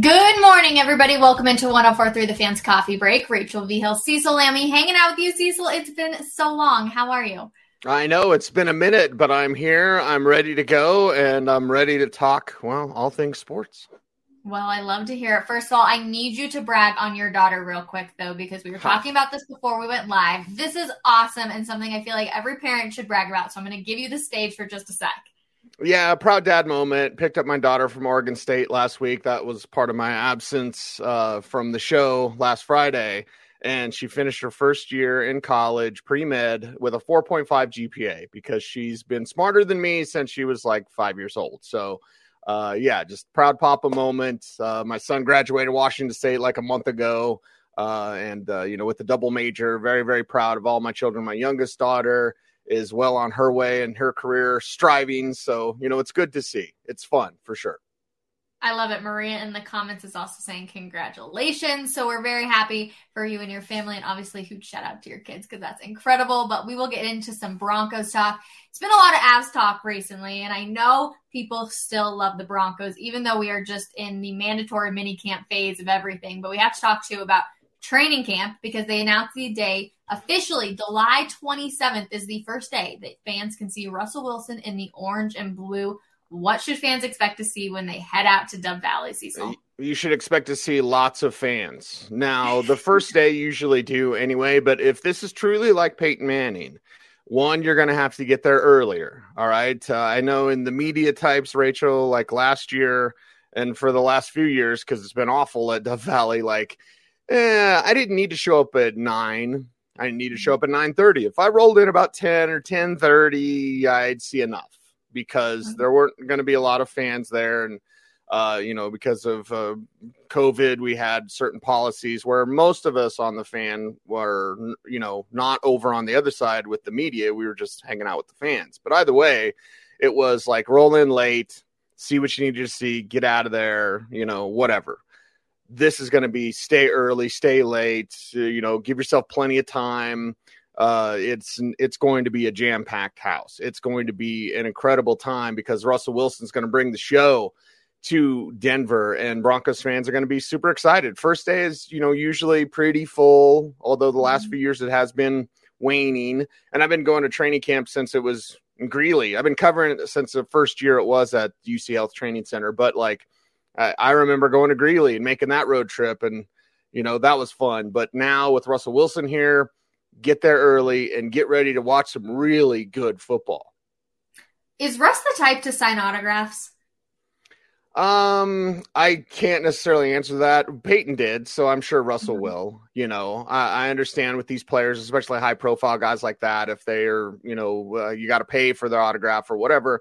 Good morning, everybody. Welcome into 104.3 The Fan's Coffee Break. Rachel V Hill, Cecil Lammy, hanging out with you, Cecil. It's been so long. How are you? I know it's been a minute, but I'm here. I'm ready to go, and I'm ready to talk, well, all things sports. Well, I love to hear it. First of all, I need you to brag on your daughter real quick, though, because we were talking about this before we went live. This is awesome and something I feel like every parent should brag about, so I'm going to give you the stage for just a sec. Yeah, proud dad moment. Picked up my daughter from Oregon State last week. That was part of my absence from the show last Friday. And she finished her first year in college, pre-med, with a 4.5 GPA because she's been smarter than me since she was like 5 years old. So, yeah, just proud papa moment. My son graduated Washington State like a month ago. And with the double major, very, very proud of all my children. My youngest daughter is well on her way in her career striving. So, it's good to see. It's fun for sure. I love it. Maria in the comments is also saying congratulations. So we're very happy for you and your family, and obviously huge shout out to your kids because that's incredible. But we will get into some Broncos talk. It's been a lot of Avs talk recently, and I know people still love the Broncos, even though we are just in the mandatory mini camp phase of everything. But we have to talk too about training camp because they announced the day officially July 27th is the first day that fans can see Russell Wilson in the orange and blue. What should fans expect to see when they head out to Dove Valley, Cecil? You should expect to see lots of fans. Now, the first day usually do anyway, but if this is truly like Peyton Manning, one, you're going to have to get there earlier. All right. I know in the media types, Rachel, like last year and for the last few years, because it's been awful at Dove Valley, I didn't need to show up at 9. I didn't need to show up at 9:30. If I rolled in about 10 or 10:30, I'd see enough. Because there weren't going to be a lot of fans there. And, because of COVID, we had certain policies where most of us on the fan were, not over on the other side with the media. We were just hanging out with the fans. But either way, it was like roll in late, see what you need to see, get out of there, whatever. This is going to be stay early, stay late, give yourself plenty of time. It's going to be a jam-packed house. It's going to be an incredible time because Russell Wilson's going to bring the show to Denver, and Broncos fans are going to be super excited. First day is, usually pretty full, although the last few years it has been waning. And I've been going to training camp since it was in Greeley. I've been covering it since the first year it was at UC Health Training Center. But, I remember going to Greeley and making that road trip, and, that was fun. But now with Russell Wilson here, get there early and get ready to watch some really good football. Is Russ the type to sign autographs? I can't necessarily answer that. Peyton did, so I'm sure Russell will. I understand with these players, especially high-profile guys like that, if they're, you got to pay for their autograph or whatever.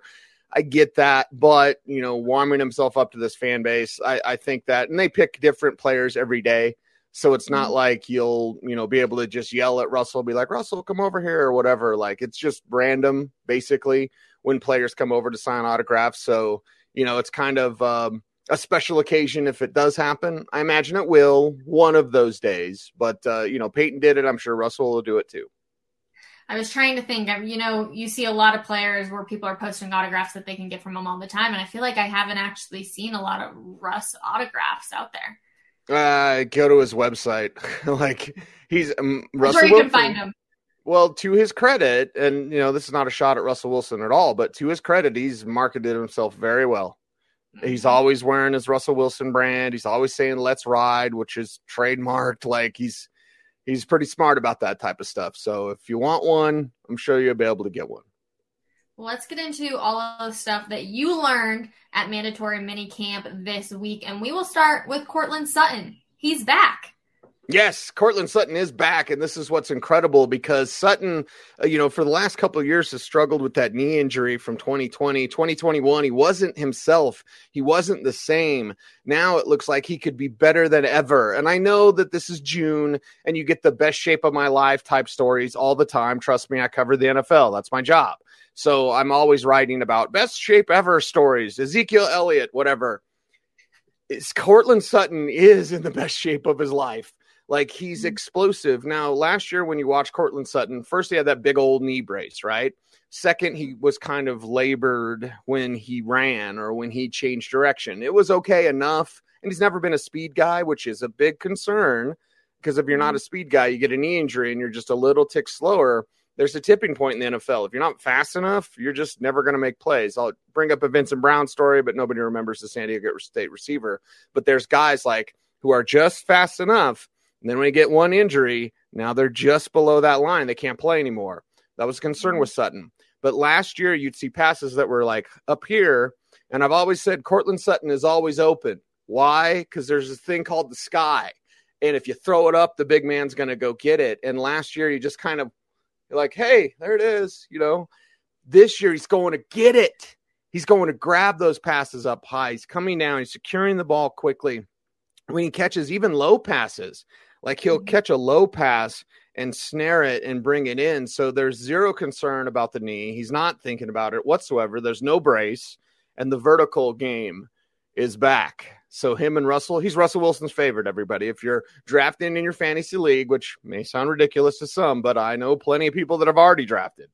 I get that, but, warming himself up to this fan base, I think that – and they pick different players every day. So it's not like you'll, be able to just yell at Russell, be like, Russell, come over here or whatever. Like, it's just random, basically, when players come over to sign autographs. So, it's kind of a special occasion if it does happen. I imagine it will one of those days. But, Peyton did it. I'm sure Russell will do it, too. I was trying to think. You see a lot of players where people are posting autographs that they can get from them all the time. And I feel like I haven't actually seen a lot of Russ autographs out there. Go to his website. He's Russell Wilson. You can find him. Well, to his credit, and this is not a shot at Russell Wilson at all, but to his credit, he's marketed himself very well. He's always wearing his Russell Wilson brand. He's always saying "Let's ride," which is trademarked. He's pretty smart about that type of stuff. So if you want one, I'm sure you'll be able to get one. Let's get into all of the stuff that you learned at mandatory mini camp this week. And we will start with Courtland Sutton. He's back. Yes, Courtland Sutton is back. And this is what's incredible because Sutton, for the last couple of years has struggled with that knee injury from 2020, 2021. He wasn't himself. He wasn't the same. Now it looks like he could be better than ever. And I know that this is June and you get the best shape of my life type stories all the time. Trust me, I cover the NFL. That's my job. So I'm always writing about best shape ever stories, Ezekiel Elliott, whatever. Courtland Sutton is in the best shape of his life. He's explosive. Now, last year when you watch Courtland Sutton, first he had that big old knee brace, right? Second, he was kind of labored when he ran or when he changed direction. It was okay enough. And he's never been a speed guy, which is a big concern, because if you're not a speed guy, you get a knee injury and you're just a little tick slower. There's a tipping point in the NFL. If you're not fast enough, you're just never going to make plays. I'll bring up a Vincent Brown story, but nobody remembers the San Diego State receiver. But there's guys like who are just fast enough, and then when you get one injury, now they're just below that line. They can't play anymore. That was a concern with Sutton. But last year, you'd see passes that were like up here, and I've always said Courtland Sutton is always open. Why? Because there's this thing called the sky, and if you throw it up, the big man's going to go get it. And last year, you just kind of, you're like, hey, there it is, you know. This year he's going to get it. He's going to grab those passes up high. He's coming down. He's securing the ball quickly. When he catches even low passes, like he'll catch a low pass and snare it and bring it in. So there's zero concern about the knee. He's not thinking about it whatsoever. There's no brace. And the vertical game is back. So him and Russell, he's Russell Wilson's favorite, everybody. If you're drafting in your fantasy league, which may sound ridiculous to some, but I know plenty of people that have already drafted,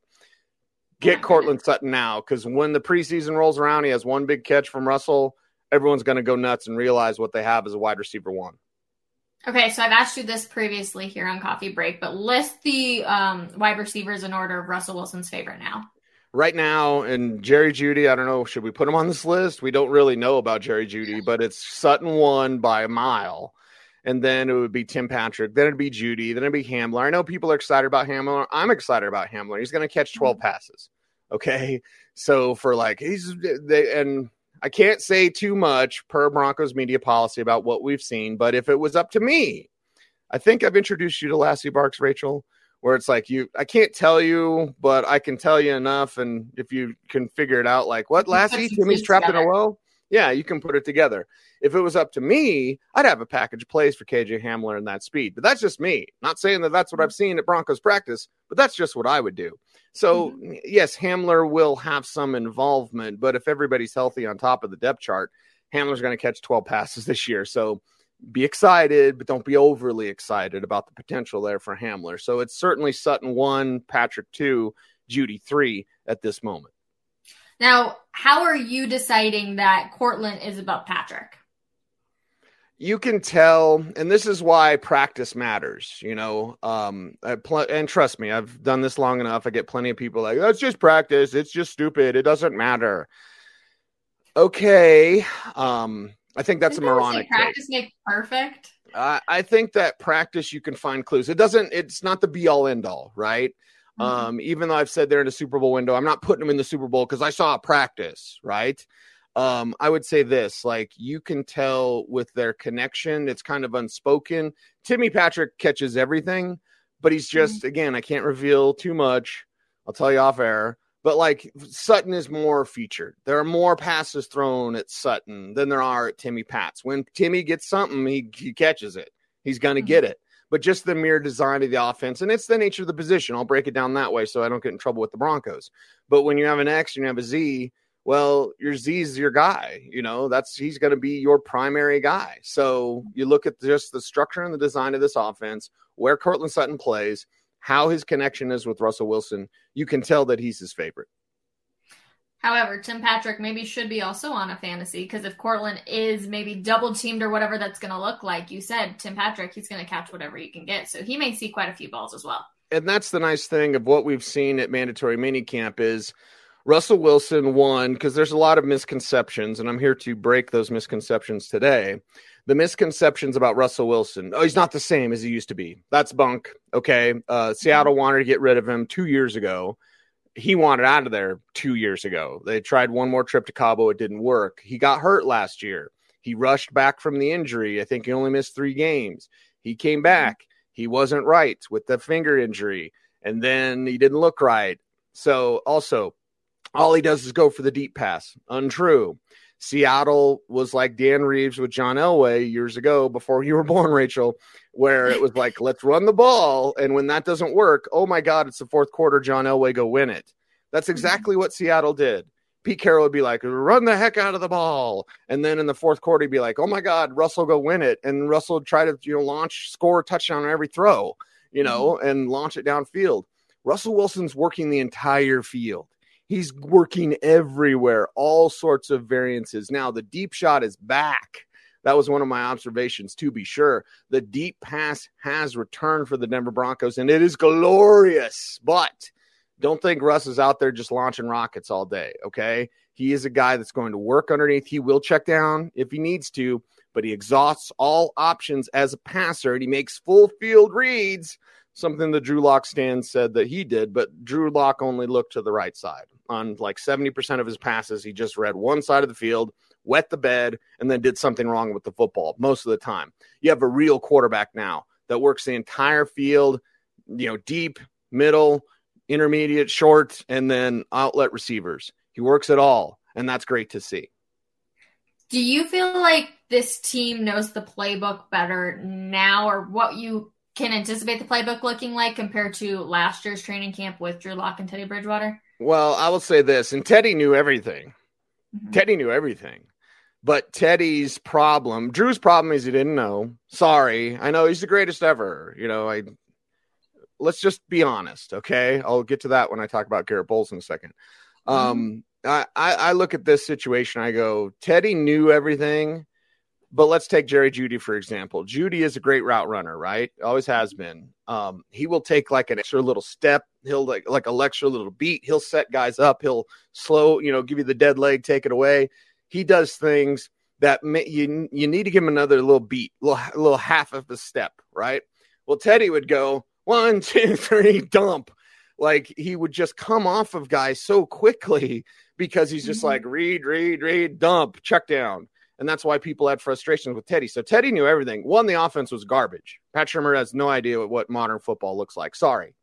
get Courtland Sutton now, because when the preseason rolls around, he has one big catch from Russell. Everyone's going to go nuts and realize what they have is a wide receiver one. Okay, so I've asked you this previously here on Coffee Break, but list the wide receivers in order of Russell Wilson's favorite now. Right now, and Jerry Jeudy, I don't know, should we put him on this list? We don't really know about Jerry Jeudy, but it's Sutton won by a mile. And then it would be Tim Patrick. Then it'd be Jeudy. Then it'd be Hamler. I know people are excited about Hamler. I'm excited about Hamler. He's going to catch 12 passes. Okay. So for like, and I can't say too much per Broncos media policy about what we've seen, but if it was up to me, I think I've introduced you to Lassie Barks, Rachel, where it's like I can't tell you, but I can tell you enough. And if you can figure it out, like what Lassie, Timmy's trapped in a well. Yeah, you can put it together. If it was up to me, I'd have a package of plays for KJ Hamler and that speed. But that's just me. Not saying that that's what I've seen at Broncos practice, but that's just what I would do. So, yes, Hamler will have some involvement, but if everybody's healthy on top of the depth chart, Hamler's going to catch 12 passes this year. So be excited, but don't be overly excited about the potential there for Hamler. So it's certainly Sutton 1, Patrick 2, Jeudy 3 at this moment. Now, how are you deciding that Courtland is above Patrick? You can tell, and this is why practice matters, you know, and trust me, I've done this long enough. I get plenty of people like, oh, it's just practice. It's just stupid. It doesn't matter. Okay. I think that's a moronic practice make perfect. I think that practice, you can find clues. It's not the be all end all, right? Mm-hmm. Even though I've said they're in a Super Bowl window, I'm not putting them in the Super Bowl because I saw a practice, right? I would say this, like you can tell with their connection, it's kind of unspoken. Timmy Patrick catches everything, but he's just, again, I can't reveal too much. I'll tell you off air. But, like, Sutton is more featured. There are more passes thrown at Sutton than there are at Timmy Pats. When Timmy gets something, he catches it. He's going to get it. But just the mere design of the offense, and it's the nature of the position. I'll break it down that way so I don't get in trouble with the Broncos. But when you have an X and you have a Z, well, your Z is your guy. You know, he's going to be your primary guy. So you look at just the structure and the design of this offense, where Courtland Sutton plays, how his connection is with Russell Wilson, you can tell that he's his favorite. However, Tim Patrick maybe should be also on a fantasy, because if Courtland is maybe double teamed or whatever that's going to look like, you said Tim Patrick, he's going to catch whatever he can get. So he may see quite a few balls as well. And that's the nice thing of what we've seen at mandatory minicamp is Russell Wilson won, because there's a lot of misconceptions, and I'm here to break those misconceptions today. The misconceptions about Russell Wilson. Oh, he's not the same as he used to be. That's bunk. Okay. Seattle wanted to get rid of him 2 years ago. He wanted out of there 2 years ago. They tried one more trip to Cabo. It didn't work. He got hurt last year. He rushed back from the injury. I think he only missed 3 games. He came back. He wasn't right with the finger injury. And then he didn't look right. So also, all he does is go for the deep pass. Untrue. Seattle was like Dan Reeves with John Elway years ago, before you were born, Rachel, where it was like, let's run the ball. And when that doesn't work, oh my God, it's the fourth quarter. John Elway, go win it. That's exactly what Seattle did. Pete Carroll would be like, run the heck out of the ball. And then in the fourth quarter, he'd be like, oh my God, Russell, go win it. And Russell would try to, you know, launch, score a touchdown on every throw, you know, and launch it downfield. Russell Wilson's working the entire field. He's working everywhere, all sorts of variances. Now, the deep shot is back. That was one of my observations, to be sure. The deep pass has returned for the Denver Broncos, and it is glorious. But don't think Russ is out there just launching rockets all day, okay? He is a guy that's going to work underneath. He will check down if he needs to, but he exhausts all options as a passer, and he makes full field reads, something that Drew Lock stand said that he did, but Drew Lock only looked to the right side. On like 70% of his passes, he just read one side of the field, wet the bed, and then did something wrong with the football most of the time. You have a real quarterback now that works the entire field, you know, deep, middle, intermediate, short, and then outlet receivers. He works it all, and that's great to see. Do you feel like this team knows the playbook better now, or what you can anticipate the playbook looking like compared to last year's training camp with Drew Lock and Teddy Bridgewater? Well, I will say this, and Teddy knew everything. Mm-hmm. Teddy knew everything. But Teddy's problem, Drew's problem, is he didn't know. Sorry. I know he's the greatest ever. You know, let's just be honest, okay? I'll get to that when I talk about Garett Bolles in a second. Mm-hmm. I look at this situation, I go, Teddy knew everything. But let's take Jerry Jeudy, for example. Jeudy is a great route runner, right? Always has been. He will take like an extra little step. He'll like an extra little beat. He'll set guys up. He'll slow, you know, give you the dead leg, take it away. He does things that you need to give him another little beat, little half of a step, right? Well, Teddy would go 1, 2, 3, dump. Like he would just come off of guys so quickly because he's just like read, dump, check down. And that's why people had frustrations with Teddy. So Teddy knew everything. One, the offense was garbage. Pat Shurmur has no idea what modern football looks like. Sorry.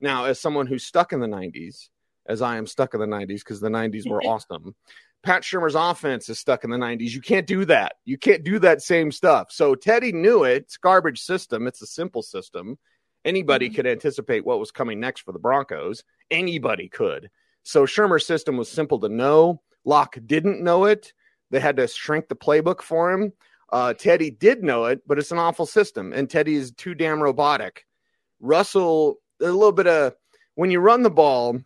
Now, as someone who's stuck in the 90s, as I am stuck in the 90s because the 90s were awesome, Pat Shurmur's offense is stuck in the 90s. You can't do that. You can't do that same stuff. So Teddy knew it. It's a garbage system. It's a simple system. Anybody could anticipate what was coming next for the Broncos. Anybody could. So Shurmur's system was simple to know. Lock didn't know it. They had to shrink the playbook for him. Teddy did know it, but it's an awful system, and Teddy is too damn robotic. Russell, a little bit of when you run the ball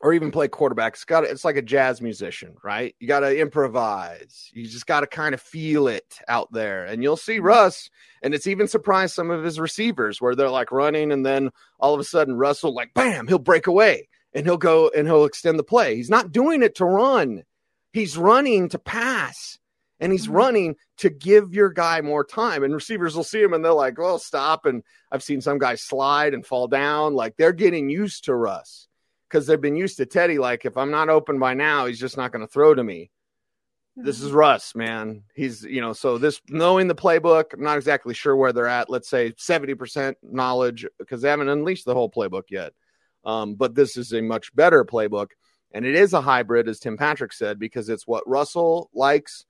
or even play quarterback, it's like a jazz musician, right? You got to improvise. You just got to kind of feel it out there, and you'll see Russ, and it's even surprised some of his receivers where they're like running, and then all of a sudden Russell, like, bam, he'll break away, and he'll go, and he'll extend the play. He's not doing it to run. He's running to pass, and he's running to give your guy more time. And receivers will see him, and they're like, well, stop. And I've seen some guys slide and fall down. Like, they're getting used to Russ because they've been used to Teddy. Like, if I'm not open by now, he's just not going to throw to me. This is Russ, man. He's, you know, so this knowing the playbook, I'm not exactly sure where they're at. Let's say 70% knowledge because they haven't unleashed the whole playbook yet. But this is a much better playbook. And it is a hybrid, as Tim Patrick said, because it's what Russell likes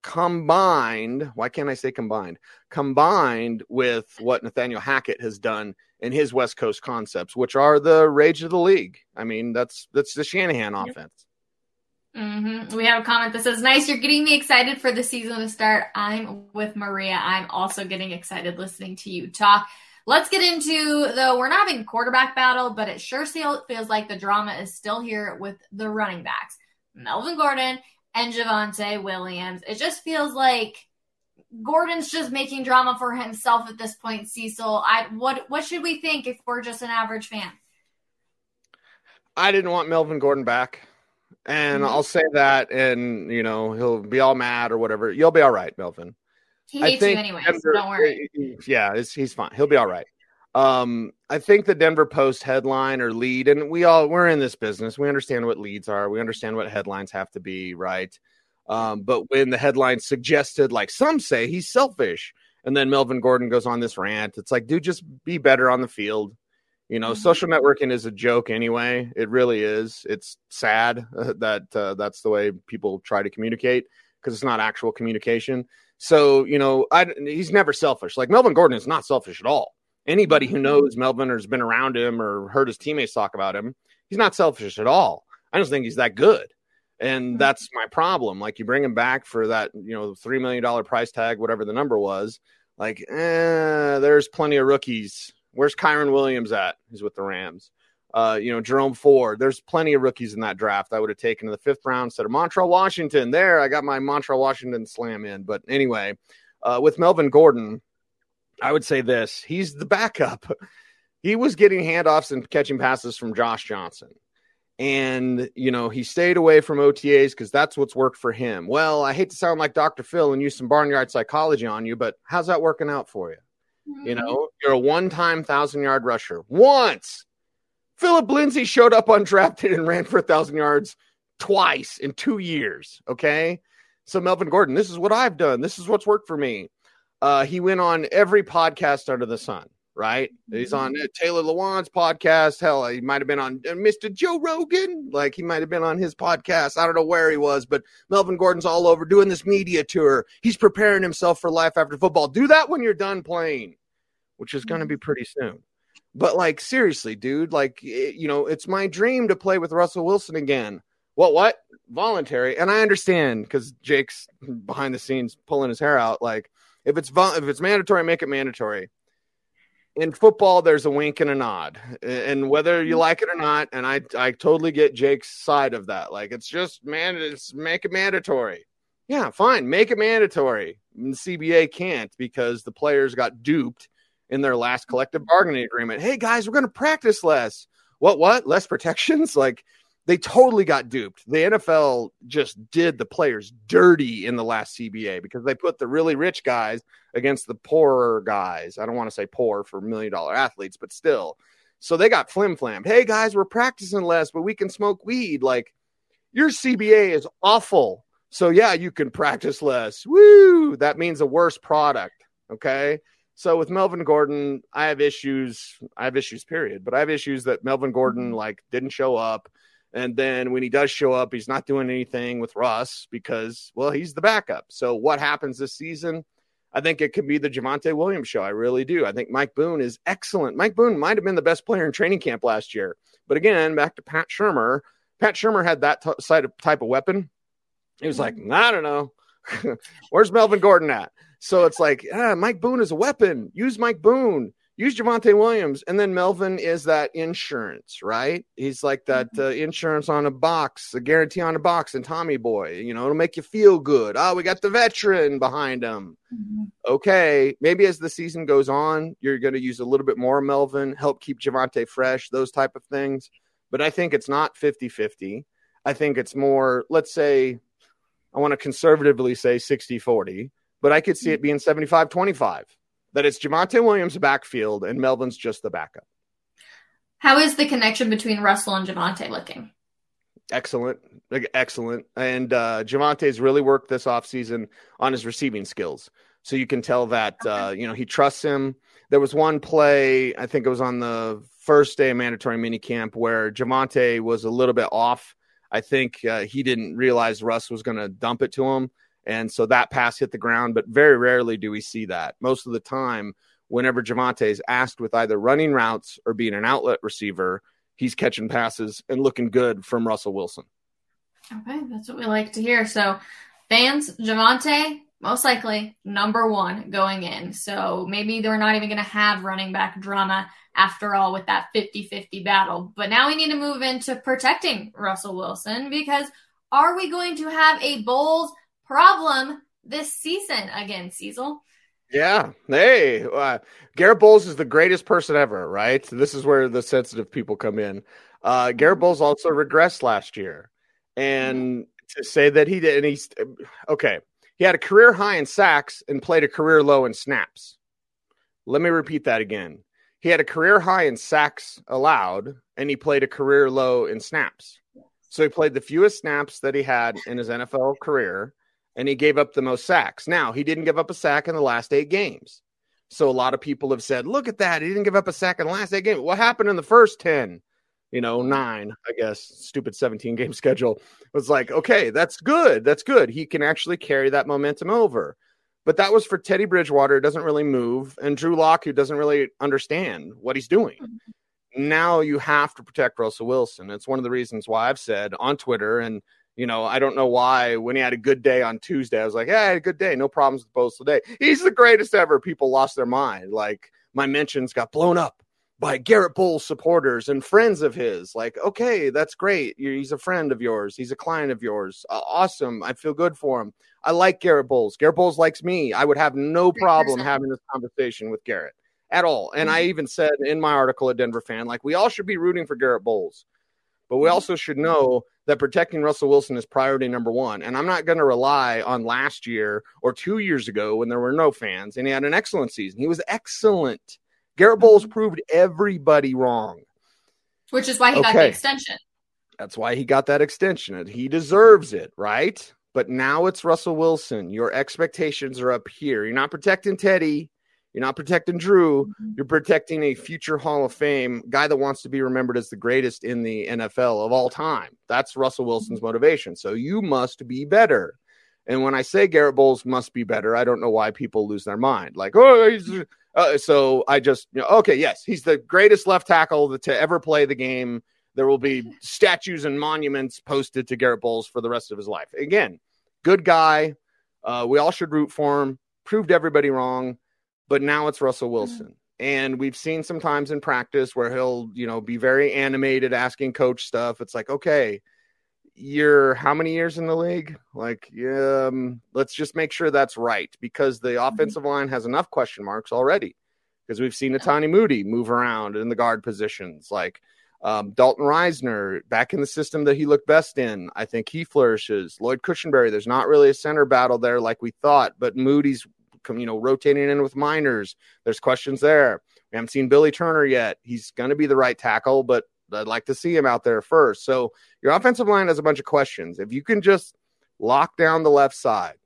combined. Why can't I say combined? Combined with what Nathaniel Hackett has done in his West Coast concepts, which are the rage of the league. I mean, that's the Shanahan offense. Mm-hmm. We have a comment that says, nice, you're getting me excited for the season to start. I'm with Maria. I'm also getting excited listening to you talk. Let's get into, though, we're not having quarterback battle, but it sure feels like the drama is still here with the running backs. Melvin Gordon and Javonte Williams. It just feels like Gordon's just making drama for himself at this point, Cecil. What should we think if we're just an average fan? I didn't want Melvin Gordon back. And I'll say that, and, you know, he'll be all mad or whatever. You'll be all right, Melvin. He hates you anyway, so don't worry. Yeah, he's fine. He'll be all right. I think the Denver Post headline or lead, and we're in this business. We understand what leads are. We understand what headlines have to be, right? But when the headline suggested, like some say, he's selfish, and then Melvin Gordon goes on this rant, it's like, dude, just be better on the field. You know, social networking is a joke anyway. It really is. It's sad that that's the way people try to communicate because it's not actual communication. So, you know, he's never selfish. Like, Melvin Gordon is not selfish at all. Anybody who knows Melvin or has been around him or heard his teammates talk about him, he's not selfish at all. I just think he's that good. And that's my problem. Like, you bring him back for that, you know, $3 million price tag, whatever the number was. Like, there's plenty of rookies. Where's Kyron Williams at? He's with the Rams. Jerome Ford. There's plenty of rookies in that draft I would have taken in the fifth round instead of Montreal Washington. There, I got my Montreal Washington slam in. But anyway, with Melvin Gordon, I would say this. He's the backup. He was getting handoffs and catching passes from Josh Johnson. And, you know, he stayed away from OTAs because that's what's worked for him. Well, I hate to sound like Dr. Phil and use some barnyard psychology on you, but how's that working out for you? Mm-hmm. You know, you're a one-time 1,000-yard rusher. Once! Philip Lindsay showed up undrafted and ran for 1,000 yards twice in 2 years, okay? So Melvin Gordon, this is what I've done. This is what's worked for me. He went on every podcast under the sun. Right? He's on Taylor Lewan's podcast. Hell, he might have been on Mr. Joe Rogan. Like, he might have been on his podcast. I don't know where he was, but Melvin Gordon's all over doing this media tour. He's preparing himself for life after football. Do that when you're done playing, which is going to be pretty soon. But, like, seriously, dude, like, you know, it's my dream to play with Russell Wilson again. What? Voluntary. And I understand because Jake's behind the scenes pulling his hair out. Like, if it's mandatory, make it mandatory. In football, there's a wink and a nod, and whether you like it or not, and I totally get Jake's side of that. Like, it's just, man, it's make it mandatory. Yeah, fine, make it mandatory. And the CBA can't because the players got duped in their last collective bargaining agreement. Hey, guys, we're going to practice less. What? Less protections? Like, they totally got duped. The NFL just did the players dirty in the last CBA because they put the really rich guys against the poorer guys. I don't want to say poor for $1 million athletes, but still. So they got flim-flammed. Hey, guys, we're practicing less, but we can smoke weed. Like, your CBA is awful. So, yeah, you can practice less. Woo! That means a worse product, okay? So with Melvin Gordon, I have issues, period. But I have issues that Melvin Gordon, like, didn't show up. And then when he does show up, he's not doing anything with Russ because, well, he's the backup. So what happens this season? I think it could be the Javonte Williams show. I really do. I think Mike Boone is excellent. Mike Boone might have been the best player in training camp last year. But again, back to Pat Shurmur. Pat Shurmur had that type of weapon. He was like, I don't know. Where's Melvin Gordon at? So it's like, Mike Boone is a weapon. Use Mike Boone. Use Javonte Williams, and then Melvin is that insurance, right? He's like that insurance on a box, a guarantee on a box, and Tommy Boy, you know, it'll make you feel good. Oh, we got the veteran behind him. Mm-hmm. Okay, maybe as the season goes on, you're going to use a little bit more Melvin, help keep Javonte fresh, those type of things. But I think it's not 50-50. I think it's more, let's say, I want to conservatively say 60-40, but I could see it being 75-25. That it's Javonte Williams' backfield and Melvin's just the backup. How is the connection between Russell and Javonte looking? Excellent. And Javonte's really worked this offseason on his receiving skills. So you can tell that, he trusts him. There was one play, I think it was on the first day of mandatory minicamp, where Javonte was a little bit off. I think he didn't realize Russ was going to dump it to him. And so that pass hit the ground, but very rarely do we see that. Most of the time, whenever Javonte is asked with either running routes or being an outlet receiver, he's catching passes and looking good from Russell Wilson. Okay, that's what we like to hear. So fans, Javonte, most likely number one going in. So maybe they're not even going to have running back drama after all with that 50-50 battle. But now we need to move into protecting Russell Wilson, because are we going to have a Bolles problem this season again, Cecil? Yeah. Hey, Garett Bolles is the greatest person ever, right? This is where the sensitive people come in. Garett Bolles also regressed last year. And to say that he did, and he had a career high in sacks and played a career low in snaps. Let me repeat that again. He had a career high in sacks allowed, and he played a career low in snaps. So he played the fewest snaps that he had in his NFL career. And he gave up the most sacks. Now, he didn't give up a sack in the last 8 games. So a lot of people have said, look at that. He didn't give up a sack in the last 8 games. What happened in the first 10? 9, I guess. Stupid 17-game schedule. It was like, okay, that's good. That's good. He can actually carry that momentum over. But that was for Teddy Bridgewater, who doesn't really move, and Drew Lock, who doesn't really understand what he's doing. Now you have to protect Russell Wilson. It's one of the reasons why I've said on Twitter, and I don't know why, when he had a good day on Tuesday, I was like, hey, I had a good day. No problems with Bolles today. He's the greatest ever. People lost their mind. Like, my mentions got blown up by Garett Bolles supporters and friends of his. Like, okay, that's great. He's a friend of yours. He's a client of yours. Awesome. I feel good for him. I like Garett Bolles. Garett Bolles likes me. I would have no problem having this conversation with Garett at all. And I even said in my article at Denver Fan, like, we all should be rooting for Garett Bolles. But we also should know that protecting Russell Wilson is priority number one. And I'm not going to rely on last year or 2 years ago when there were no fans and he had an excellent season. He was excellent. Garett Bolles proved everybody wrong. Which is why he got the extension. That's why he got that extension. He deserves it, right? But now it's Russell Wilson. Your expectations are up here. You're not protecting Teddy. You're not protecting Drew. You're protecting a future Hall of Fame guy that wants to be remembered as the greatest in the NFL of all time. That's Russell Wilson's motivation. So you must be better. And when I say Garett Bolles must be better, I don't know why people lose their mind. Like, oh, he's, so I just, you know, okay, yes, he's the greatest left tackle to ever play the game. There will be statues and monuments posted to Garett Bolles for the rest of his life. Again, good guy. We all should root for him. Proved everybody wrong. But now it's Russell Wilson. And we've seen some times in practice where he'll, you know, be very animated, asking coach stuff. It's like, okay, you're how many years in the league? Like, let's just make sure that's right. Because the offensive line has enough question marks already. Because we've seen Natani Moody move around in the guard positions. Like Dalton Risner, back in the system that he looked best in, I think he flourishes. Lloyd Cushenberry, there's not really a center battle there like we thought. But Moody's, you know, rotating in with minors. There's questions there. We haven't seen Billy Turner yet. He's going to be the right tackle, but I'd like to see him out there first. So your offensive line has a bunch of questions. If you can just lock down the left side,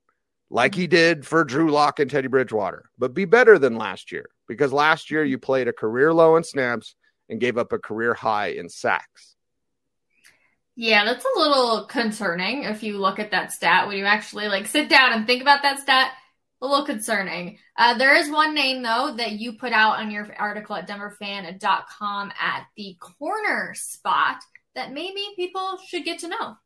like he did for Drew Lock and Teddy Bridgewater, but be better than last year, because last year you played a career low in snaps and gave up a career high in sacks. Yeah, that's a little concerning. If you look at that stat, when you actually like sit down and think about that stat, a little concerning. There is one name, though, that you put out on your article at DenverFan.com at the corner spot that maybe people should get to know.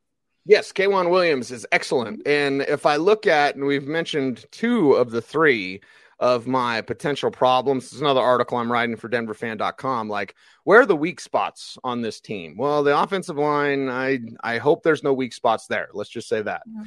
Yes, K'Waun Williams is excellent. And if I look at, and we've mentioned two of the three of my potential problems, this is another article I'm writing for DenverFan.com, like, where are the weak spots on this team? Well, the offensive line, I hope there's no weak spots there. Let's just say that. Yeah.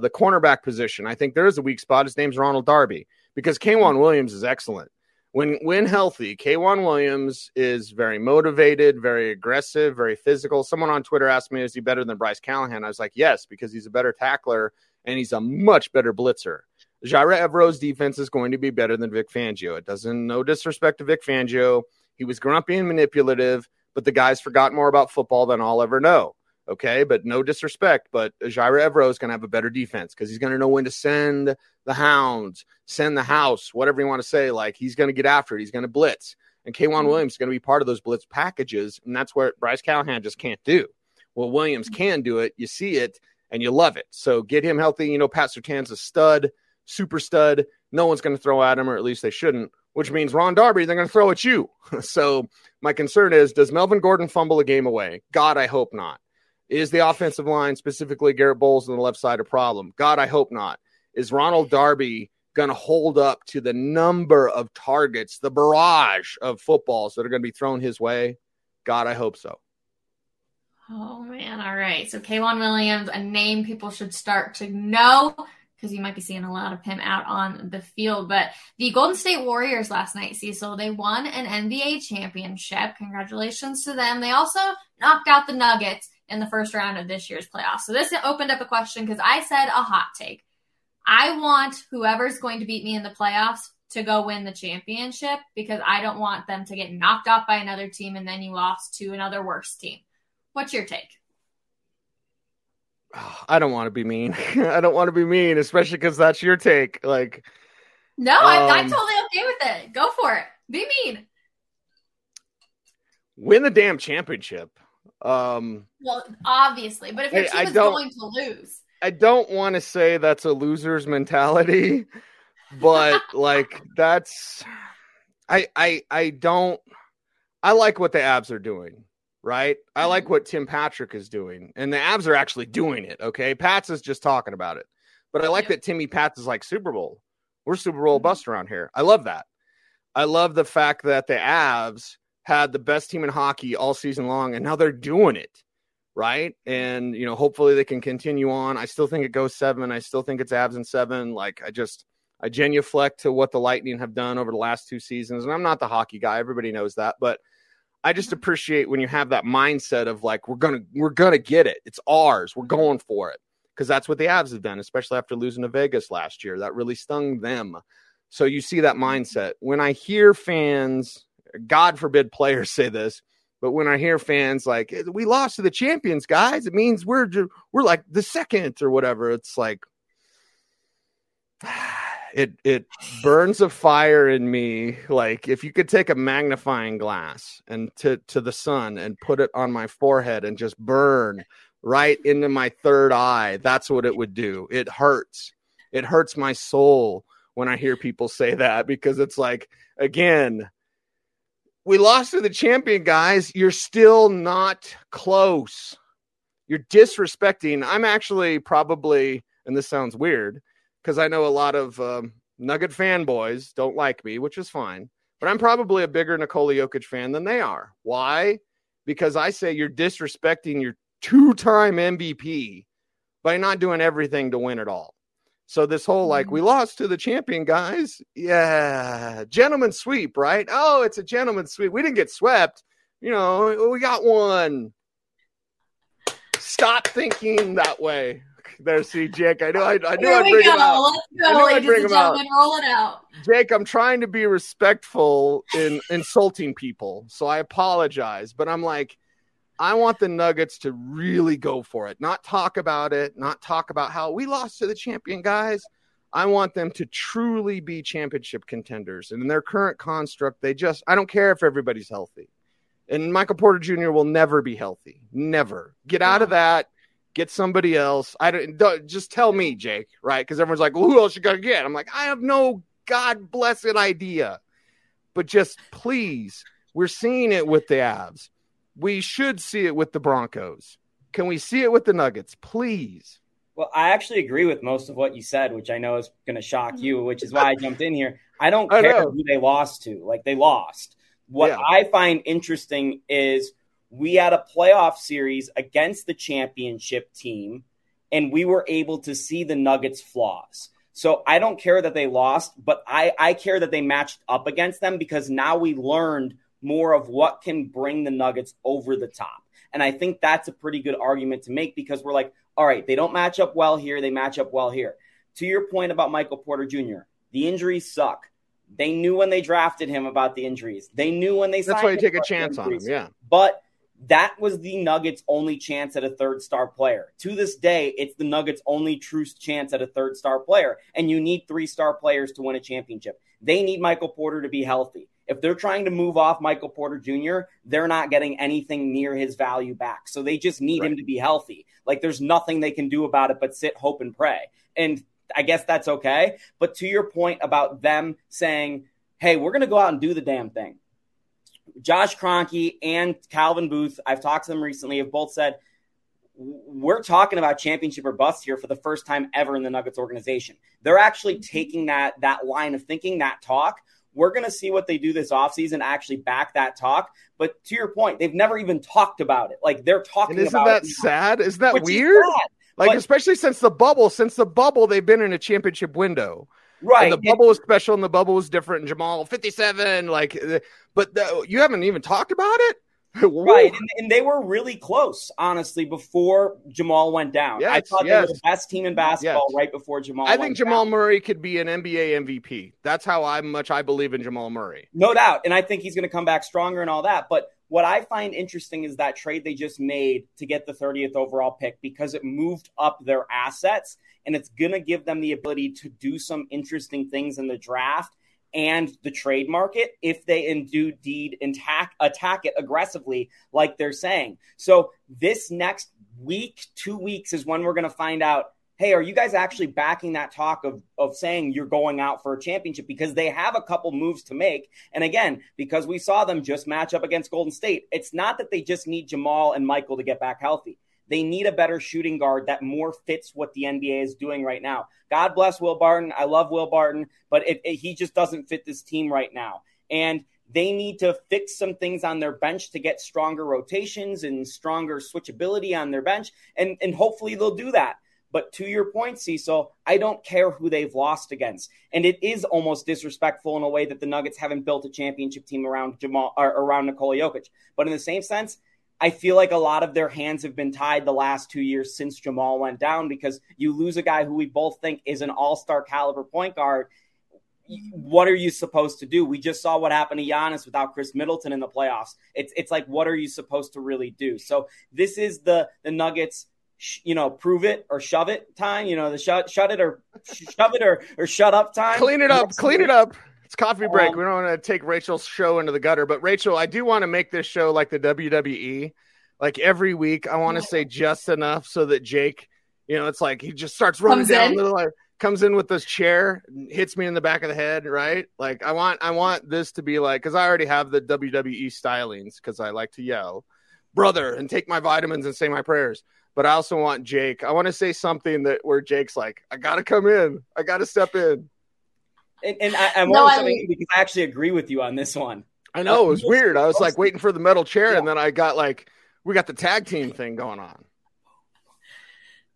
The cornerback position, I think there is a weak spot. His name's Ronald Darby, because K'Waun Williams is excellent. When healthy, K'Waun Williams is very motivated, very aggressive, very physical. Someone on Twitter asked me, is he better than Bryce Callahan? I was like, yes, because he's a better tackler and he's a much better blitzer. Jaire Evro's defense is going to be better than Vic Fangio. It doesn't, no disrespect to Vic Fangio. He was grumpy and manipulative, but the guys forgot more about football than I'll ever know. Okay, but no disrespect, but Jaire Evro is going to have a better defense because he's going to know when to send the hounds, send the house, whatever you want to say. Like, he's going to get after it. He's going to blitz. And K'Waun Williams is going to be part of those blitz packages, and that's what Bryce Callahan just can't do. Well, Williams can do it. You see it, and you love it. So get him healthy. You know, Pat Surtain's a stud, super stud. No one's going to throw at him, or at least they shouldn't, which means Ron Darby, they're going to throw at you. So my concern is, does Melvin Gordon fumble a game away? God, I hope not. Is the offensive line, specifically Garett Bolles on the left side, a problem? God, I hope not. Is Ronald Darby going to hold up to the number of targets, the barrage of footballs that are going to be thrown his way? God, I hope so. Oh, man. All right. So K'Waun Williams, a name people should start to know, because you might be seeing a lot of him out on the field. But the Golden State Warriors last night, Cecil, they won an NBA championship. Congratulations to them. They also knocked out the Nuggets in the first round of this year's playoffs. So this opened up a question, because I said a hot take. I want whoever's going to beat me in the playoffs to go win the championship, because I don't want them to get knocked off by another team and then you lost to another worse team. What's your take? Oh, I don't want to be mean. I don't want to be mean, especially because that's your take. Like, no, I'm totally okay with it. Go for it. Be mean. Win the damn championship. Well, obviously, but if your team is going to lose, I don't want to say that's a loser's mentality, but like, that's, I like what the Avs are doing, right? I like what Tim Patrick is doing, and the Avs are actually doing it. Okay. Pats is just talking about it, but I like that Timmy Pats is like, Super Bowl. We're Super Bowl bust around here. I love that. I love the fact that the Avs had the best team in hockey all season long, and now they're doing it, right? And, you know, hopefully they can continue on. I still think it goes 7. I still think it's Avs in 7. Like, I genuflect to what the Lightning have done over the last 2 seasons. And I'm not the hockey guy. Everybody knows that. But I just appreciate when you have that mindset of, like, we're gonna get it. It's ours. We're going for it. Because that's what the Avs have done, especially after losing to Vegas last year. That really stung them. So you see that mindset. When I hear fans, God forbid players say this, but when I hear fans like, we lost to the champions, guys, it means we're like the second or whatever. It's like, it burns a fire in me. Like, if you could take a magnifying glass and to the sun and put it on my forehead and just burn right into my third eye, that's what it would do. It hurts. It hurts my soul when I hear people say that, because it's like, again, we lost to the champion, guys. You're still not close. You're disrespecting. I'm actually probably, and this sounds weird, because I know a lot of Nugget fanboys don't like me, which is fine, but I'm probably a bigger Nikola Jokic fan than they are. Why? Because I say you're disrespecting your two-time MVP by not doing everything to win it all. So this whole, like, we lost to the champion, guys. Yeah. Gentleman's sweep, right? Oh, it's a gentleman's sweep. We didn't get swept. You know, we got one. Stop thinking that way. There, see, Jake, I knew I'd bring him out. Let's go, ladies and gentlemen, roll it out. Jake, I'm trying to be respectful in insulting people, so I apologize. But I'm like, I want the Nuggets to really go for it, not talk about it, not talk about how we lost to the champion, guys. I want them to truly be championship contenders. And in their current construct, they just – I don't care if everybody's healthy. And Michael Porter Jr. will never be healthy. Never. Get out of that. Get somebody else. Don't just tell me, Jake, right? Because everyone's like, well, who else you going to get? I'm like, I have no God-blessed idea. But just please, we're seeing it with the Avs. We should see it with the Broncos. Can we see it with the Nuggets, please? Well, I actually agree with most of what you said, which I know is going to shock you, which is why I jumped in here. I don't care who they lost to. Like, they lost. What I find interesting is we had a playoff series against the championship team, and we were able to see the Nuggets' flaws. So I don't care that they lost, but I care that they matched up against them, because now we learned more of what can bring the Nuggets over the top. And I think that's a pretty good argument to make, because we're like, all right, they don't match up well here. They match up well here. To your point about Michael Porter Jr., the injuries suck. They knew when they drafted him about the injuries. They knew when they signed him. That's why you take a chance on him, yeah. But that was the Nuggets' only chance at a third-star player. To this day, it's the Nuggets' only true chance at a third-star player, and you need three-star players to win a championship. They need Michael Porter to be healthy. If they're trying to move off Michael Porter Jr., they're not getting anything near his value back. So they just need him to be healthy. Like, there's nothing they can do about it but sit, hope, and pray. And I guess that's okay. But to your point about them saying, hey, we're going to go out and do the damn thing. Josh Kroenke and Calvin Booth, I've talked to them recently, have both said, we're talking about championship or bust here for the first time ever in the Nuggets organization. They're actually taking that line of thinking, that talk. We're going to see what they do this offseason, actually back that talk. But to your point, they've never even talked about it. Like, they're talking about it. Isn't that sad? Isn't that weird? Like, but, especially since the bubble, they've been in a championship window. Right. And the bubble was special and the bubble was different. And Jamal, 57, like, but you haven't even talked about it? Right. And they were really close, honestly, before Jamal went down. Yes, I thought they were the best team in basketball right before Jamal went down. I think Jamal Murray could be an NBA MVP. That's how much I believe in Jamal Murray. No doubt. And I think he's going to come back stronger and all that. But what I find interesting is that trade they just made to get the 30th overall pick, because it moved up their assets, and it's going to give them the ability to do some interesting things in the draft and the trade market if they indeed attack it aggressively, like they're saying. So this next week, 2 weeks, is when we're going to find out, hey, are you guys actually backing that talk of saying you're going out for a championship? Because they have a couple moves to make. And again, because we saw them just match up against Golden State, it's not that they just need Jamal and Michael to get back healthy. They need a better shooting guard that more fits what the NBA is doing right now. God bless Will Barton. I love Will Barton, but he just doesn't fit this team right now. And They need to fix some things on their bench to get stronger rotations and stronger switchability on their bench, and hopefully they'll do that. But to your point, Cecil, I don't care who they've lost against. And it is almost disrespectful in a way that the Nuggets haven't built a championship team around around Nikola Jokic. But in the same sense, I feel like a lot of their hands have been tied the last 2 years since Jamal went down, because you lose a guy who we both think is an all-star caliber point guard. What are you supposed to do? We just saw what happened to Giannis without Chris Middleton in the playoffs. It's like, what are you supposed to really do? So this is the Nuggets, prove it or shove it time, the shut it or shove it or shut up time. Clean it up. It's coffee break. We don't want to take Rachel's show into the gutter, but Rachel, I do want to make this show like the WWE, like every week. I want to say just enough so that Jake, it's like, he just starts running down the line, comes in with this chair, hits me in the back of the head. Right? Like I want this to be like, cause I already have the WWE stylings. Cause I like to yell brother and take my vitamins and say my prayers. But I also want Jake. I want to say something where Jake's like, I got to come in. I got to step in. And I mean, because I actually agree with you on this one. I know. It was weird. I was like waiting for the metal chair. Yeah. And then I got we got the tag team thing going on.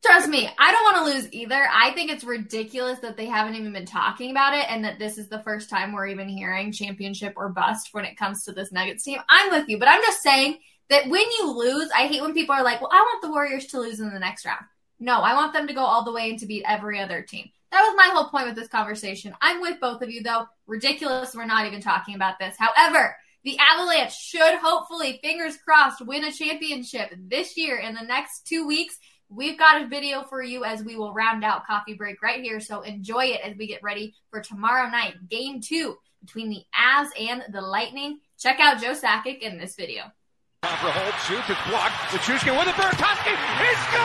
Trust me, I don't want to lose either. I think it's ridiculous that they haven't even been talking about it, and that this is the first time we're even hearing championship or bust when it comes to this Nuggets team. I'm with you, but I'm just saying that when you lose, I hate when people are like, well, I want the Warriors to lose in the next round. No, I want them to go all the way and to beat every other team. That was my whole point with this conversation. I'm with both of you, though. Ridiculous. We're not even talking about this. However, the Avalanche should hopefully, fingers crossed, win a championship this year in the next 2 weeks. We've got a video for you as we will round out coffee break right here. So enjoy it as we get ready for tomorrow night, game 2 between the Avs and the Lightning. Check out Joe Sakic in this video. For Holt, shoots, it's blocked. Nichushkin with it, Burakovsky, he scores!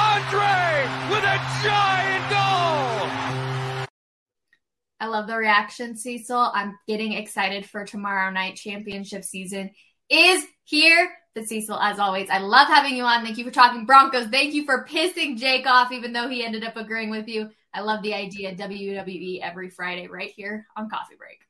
Andre with a giant goal! I love the reaction, Cecil. I'm getting excited for tomorrow night. Championship season is here. But Cecil, as always, I love having you on. Thank you for talking Broncos. Thank you for pissing Jake off, even though he ended up agreeing with you. I love the idea. WWE every Friday right here on Coffee Break.